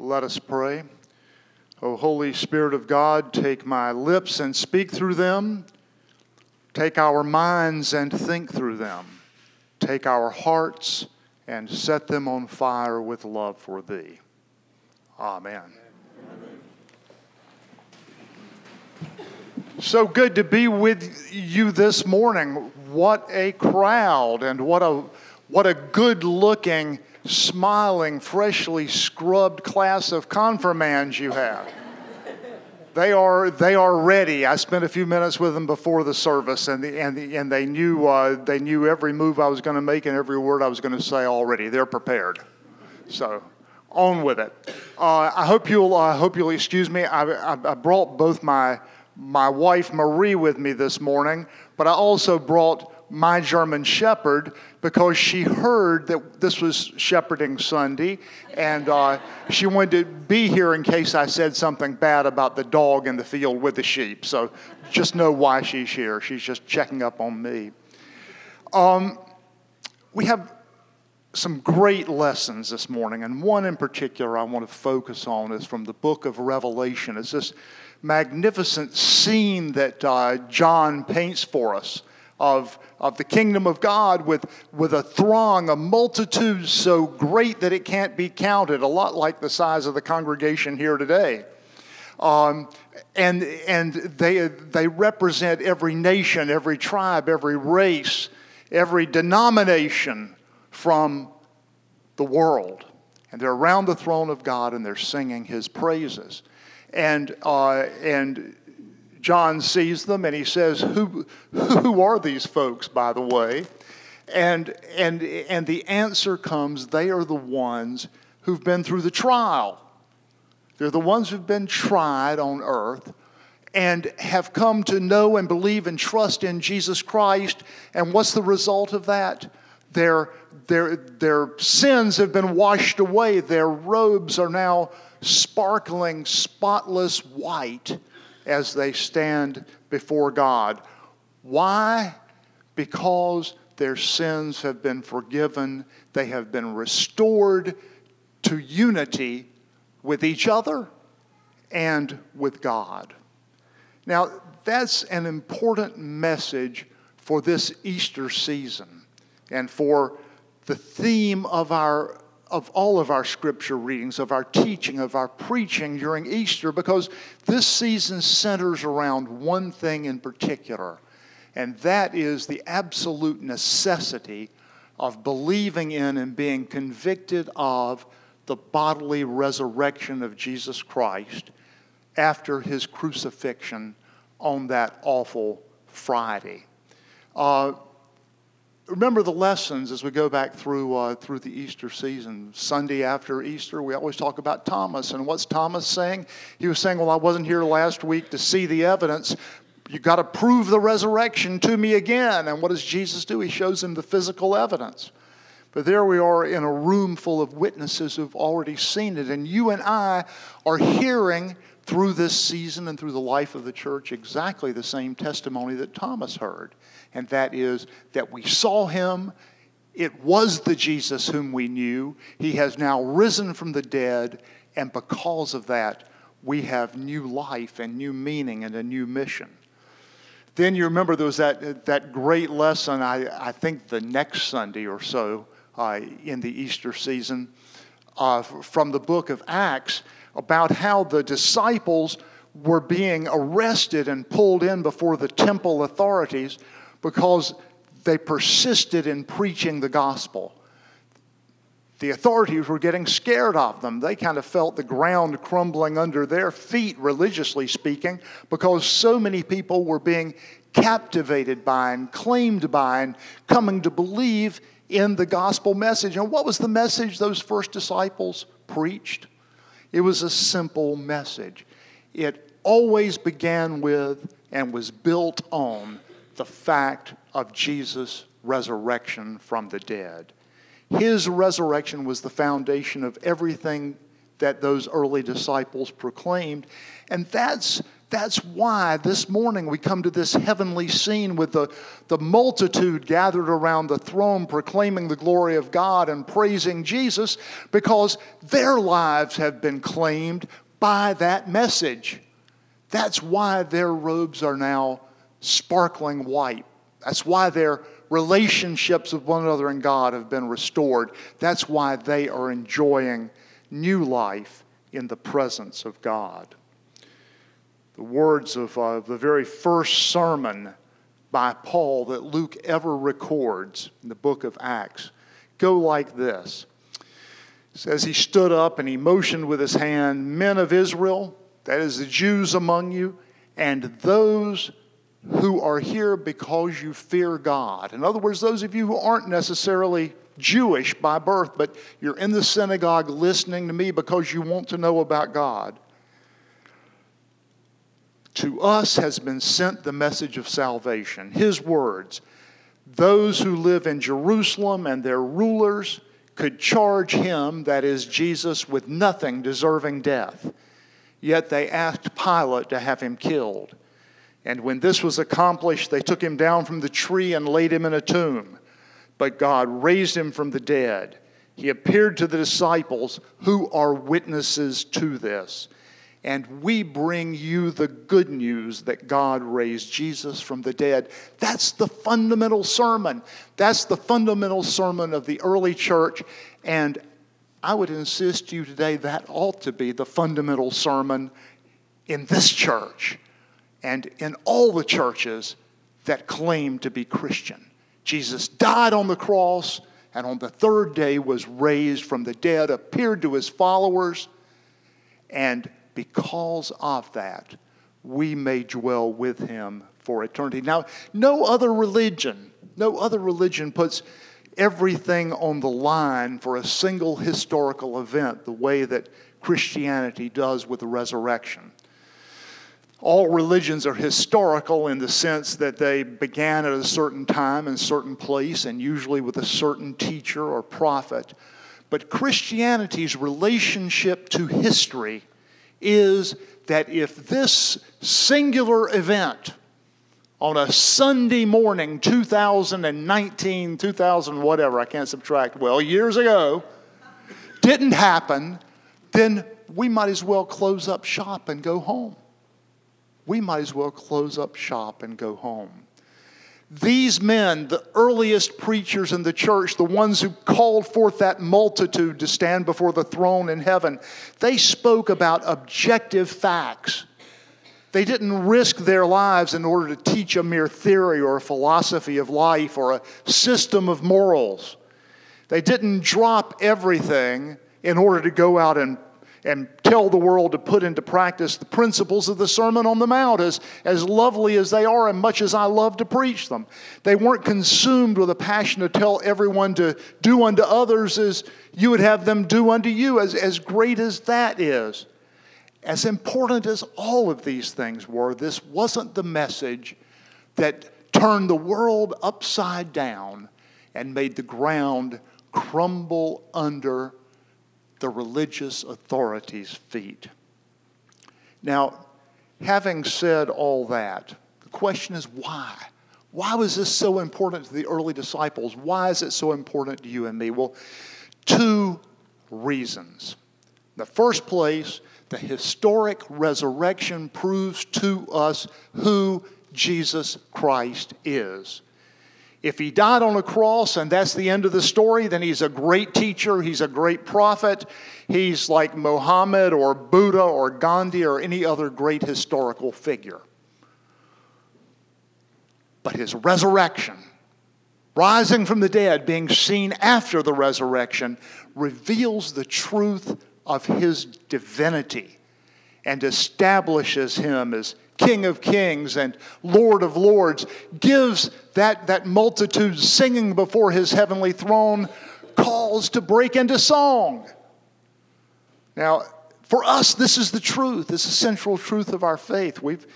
Let us pray. O Holy Spirit of God, take my lips and speak through them. Take our minds and think through them. Take our hearts and set them on fire with love for Thee. Amen. So good to be with you this morning. What a crowd, and what a good-looking, smiling, freshly scrubbed class of confirmands you have. They are ready. I spent a few minutes with them before the service, and they knew every move I was going to make and every word I was going to say already. They're prepared. So on with it. I hope you'll excuse me. I brought both my wife Marie with me this morning, but I also brought my German Shepherd, because she heard that this was Shepherding Sunday, and she wanted to be here in case I said something bad about the dog in the field with the sheep. So just know why she's here. She's just checking up on me. We have some great lessons this morning, and one in particular I want to focus on is from the book of Revelation. It's this magnificent scene that John paints for us of the kingdom of God with a throng, a multitude so great that it can't be counted, a lot like the size of the congregation here today. And they represent every nation, every tribe, every race, every denomination from the world. And they're around the throne of God, and they're singing His praises. And John sees them, and he says, "Who are these folks, by the way?" And the answer comes: they are the ones who've been through the trial. They're the ones who've been tried on earth and have come to know and believe and trust in Jesus Christ. And what's the result of that? Their sins have been washed away. Their robes are now sparkling, spotless white as they stand before God. Why? Because their sins have been forgiven. They have been restored to unity with each other and with God. Now, that's an important message for this Easter season and for the theme of all of our scripture readings, of our teaching, of our preaching during Easter, because this season centers around one thing in particular, and that is the absolute necessity of believing in and being convicted of the bodily resurrection of Jesus Christ after His crucifixion on that awful Friday. Remember the lessons as we go back through the Easter season. Sunday after Easter, we always talk about Thomas. And what's Thomas saying? He was saying, well, I wasn't here last week to see the evidence. You've got to prove the resurrection to me again. And what does Jesus do? He shows him the physical evidence. But there we are in a room full of witnesses who've already seen it. And you and I are hearing through this season and through the life of the church exactly the same testimony that Thomas heard. And that is that we saw Him. It was the Jesus whom we knew. He has now risen from the dead. And because of that, we have new life and new meaning and a new mission. Then you remember there was that great lesson, I think the next Sunday or so in the Easter season, from the book of Acts, about how the disciples were being arrested and pulled in before the temple authorities because they persisted in preaching the gospel. The authorities were getting scared of them. They kind of felt the ground crumbling under their feet, religiously speaking, because so many people were being captivated by and claimed by and coming to believe in the gospel message. And what was the message those first disciples preached? It was a simple message. It always began with and was built on the fact of Jesus' resurrection from the dead. His resurrection was the foundation of everything that those early disciples proclaimed. And that's That's why this morning we come to this heavenly scene with the multitude gathered around the throne proclaiming the glory of God and praising Jesus, because their lives have been claimed by that message. That's why their robes are now sparkling white. That's why their relationships with one another and God have been restored. That's why they are enjoying new life in the presence of God. The words of the very first sermon by Paul that Luke ever records in the book of Acts go like this. It says, he stood up and he motioned with his hand, men of Israel, that is the Jews among you, and those who are here because you fear God. In other words, those of you who aren't necessarily Jewish by birth, but you're in the synagogue listening to me because you want to know about God. To us has been sent the message of salvation. His words, those who live in Jerusalem and their rulers could charge him, that is Jesus, with nothing deserving death. Yet they asked Pilate to have him killed. And when this was accomplished, they took him down from the tree and laid him in a tomb. But God raised him from the dead. He appeared to the disciples who are witnesses to this. And we bring you the good news that God raised Jesus from the dead. That's the fundamental sermon. That's the fundamental sermon of the early church. And I would insist to you today that ought to be the fundamental sermon in this church and in all the churches that claim to be Christian. Jesus died on the cross and on the third day was raised from the dead, appeared to his followers, and because of that, we may dwell with him for eternity. Now, no other religion puts everything on the line for a single historical event the way that Christianity does with the resurrection. All religions are historical in the sense that they began at a certain time and certain place, and usually with a certain teacher or prophet. But Christianity's relationship to history is that if this singular event on a Sunday morning, years ago, didn't happen, then we might as well close up shop and go home. These men, the earliest preachers in the church, the ones who called forth that multitude to stand before the throne in heaven, they spoke about objective facts. They didn't risk their lives in order to teach a mere theory or a philosophy of life or a system of morals. They didn't drop everything in order to go out and tell the world to put into practice the principles of the Sermon on the Mount, as lovely as they are and much as I love to preach them. They weren't consumed with a passion to tell everyone to do unto others as you would have them do unto you, as great as that is. As important as all of these things were, this wasn't the message that turned the world upside down and made the ground crumble under the religious authorities' feet. Now, having said all that, the question is why? Why was this so important to the early disciples? Why is it so important to you and me? Well, two reasons. In the first place, the historic resurrection proves to us who Jesus Christ is. If he died on a cross and that's the end of the story, then he's a great teacher, he's a great prophet, he's like Muhammad or Buddha or Gandhi or any other great historical figure. But his resurrection, rising from the dead, being seen after the resurrection, reveals the truth of his divinity and establishes him as King of Kings and Lord of Lords, gives that multitude singing before his heavenly throne calls to break into song. Now, for us, this is the truth. This is the central truth of our faith. We've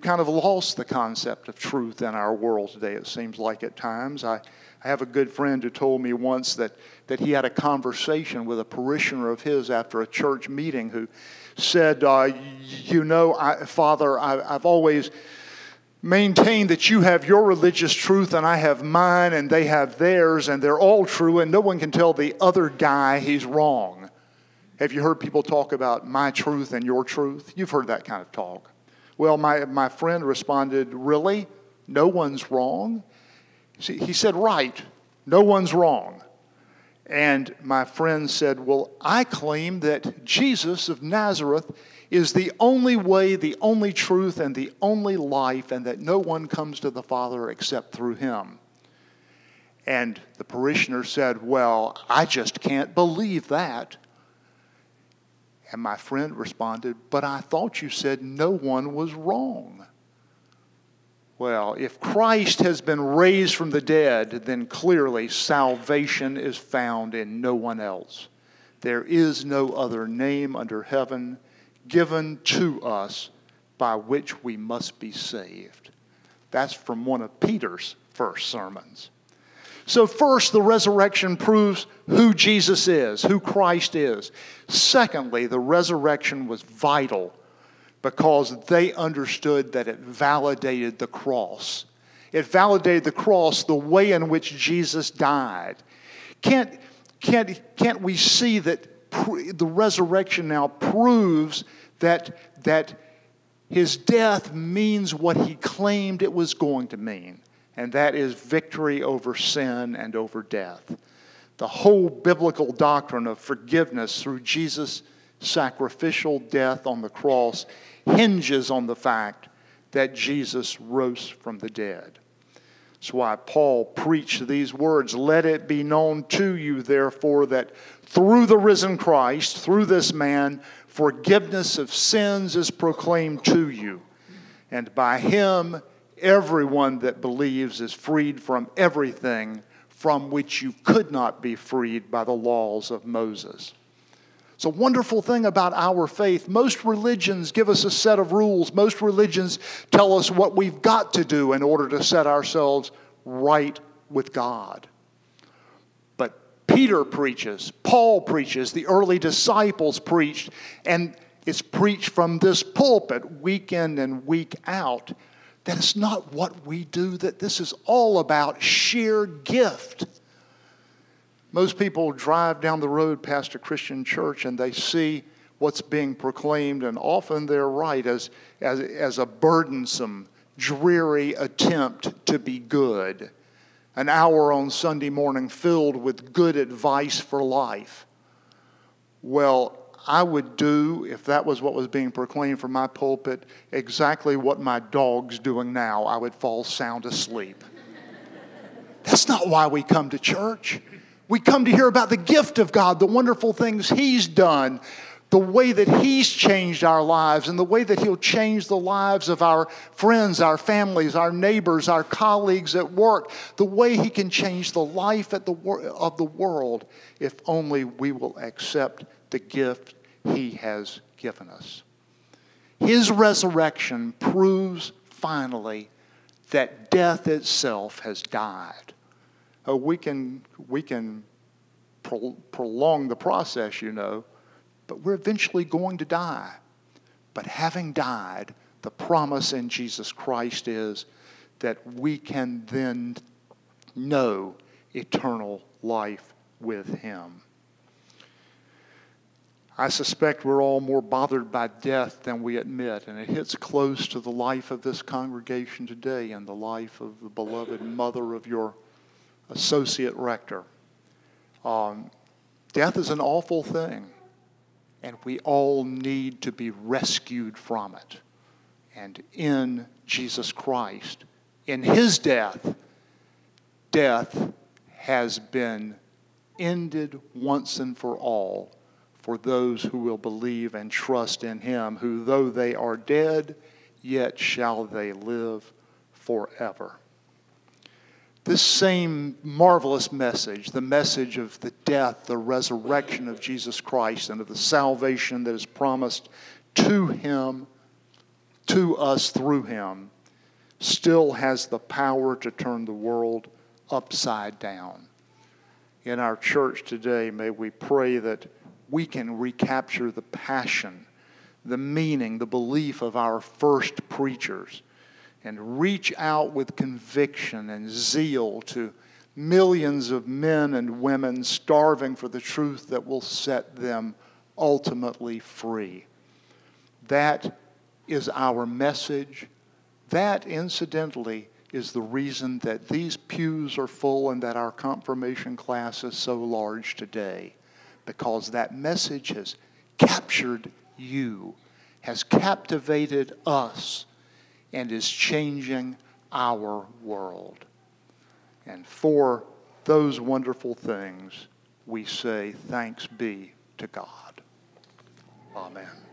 kind of lost the concept of truth in our world today, it seems like at times. I, I have a good friend who told me once that he had a conversation with a parishioner of his after a church meeting who said, Father, I've always maintained that you have your religious truth and I have mine and they have theirs and they're all true and no one can tell the other guy he's wrong. Have you heard people talk about my truth and your truth? You've heard that kind of talk. Well, my friend responded, really? No one's wrong? See, he said, right, no one's wrong. And my friend said, well, I claim that Jesus of Nazareth is the only way, the only truth, and the only life, and that no one comes to the Father except through him. And the parishioner said, well, I just can't believe that. And my friend responded, but I thought you said no one was wrong. Well, if Christ has been raised from the dead, then clearly salvation is found in no one else. There is no other name under heaven given to us by which we must be saved. That's from one of Peter's first sermons. So first, the resurrection proves who Jesus is, who Christ is. Secondly, the resurrection was vital because they understood that it validated the cross. It validated the cross, the way in which Jesus died. Can't we see that the resurrection now proves that his death means what he claimed it was going to mean? And that is victory over sin and over death. The whole biblical doctrine of forgiveness through Jesus' sacrificial death on the cross hinges on the fact that Jesus rose from the dead. That's why Paul preached these words, let it be known to you, therefore, that through the risen Christ, through this man, forgiveness of sins is proclaimed to you. And by him, everyone that believes is freed from everything from which you could not be freed by the laws of Moses. It's a wonderful thing about our faith. Most religions give us a set of rules. Most religions tell us what we've got to do in order to set ourselves right with God. But Peter preaches, Paul preaches, the early disciples preached, and it's preached from this pulpit week in and week out. That it's not what we do, that this is all about sheer gift. Most people drive down the road past a Christian church and they see what's being proclaimed, and often they're right, as a burdensome, dreary attempt to be good. An hour on Sunday morning filled with good advice for life. Well, I would do, if that was what was being proclaimed from my pulpit, exactly what my dog's doing now. I would fall sound asleep. That's not why we come to church. We come to hear about the gift of God, the wonderful things He's done, the way that He's changed our lives, and the way that He'll change the lives of our friends, our families, our neighbors, our colleagues at work, the way He can change the life of the world if only we will accept the gift He has given us. His resurrection proves finally that death itself has died. Oh, we can prolong the process, you know, but we're eventually going to die. But having died, the promise in Jesus Christ is that we can then know eternal life with Him. I suspect we're all more bothered by death than we admit, and it hits close to the life of this congregation today and the life of the beloved mother of your associate rector. Death is an awful thing, and we all need to be rescued from it. And in Jesus Christ, in His death, death has been ended once and for all, for those who will believe and trust in Him, who though they are dead, yet shall they live forever. This same marvelous message, the message of the death, the resurrection of Jesus Christ, and of the salvation that is promised to Him, to us through Him, still has the power to turn the world upside down. In our church today, may we pray that we can recapture the passion, the meaning, the belief of our first preachers, and reach out with conviction and zeal to millions of men and women starving for the truth that will set them ultimately free. That is our message. That, incidentally, is the reason that these pews are full and that our confirmation class is so large today, because that message has captured you, has captivated us, and is changing our world. And for those wonderful things, we say thanks be to God. Amen.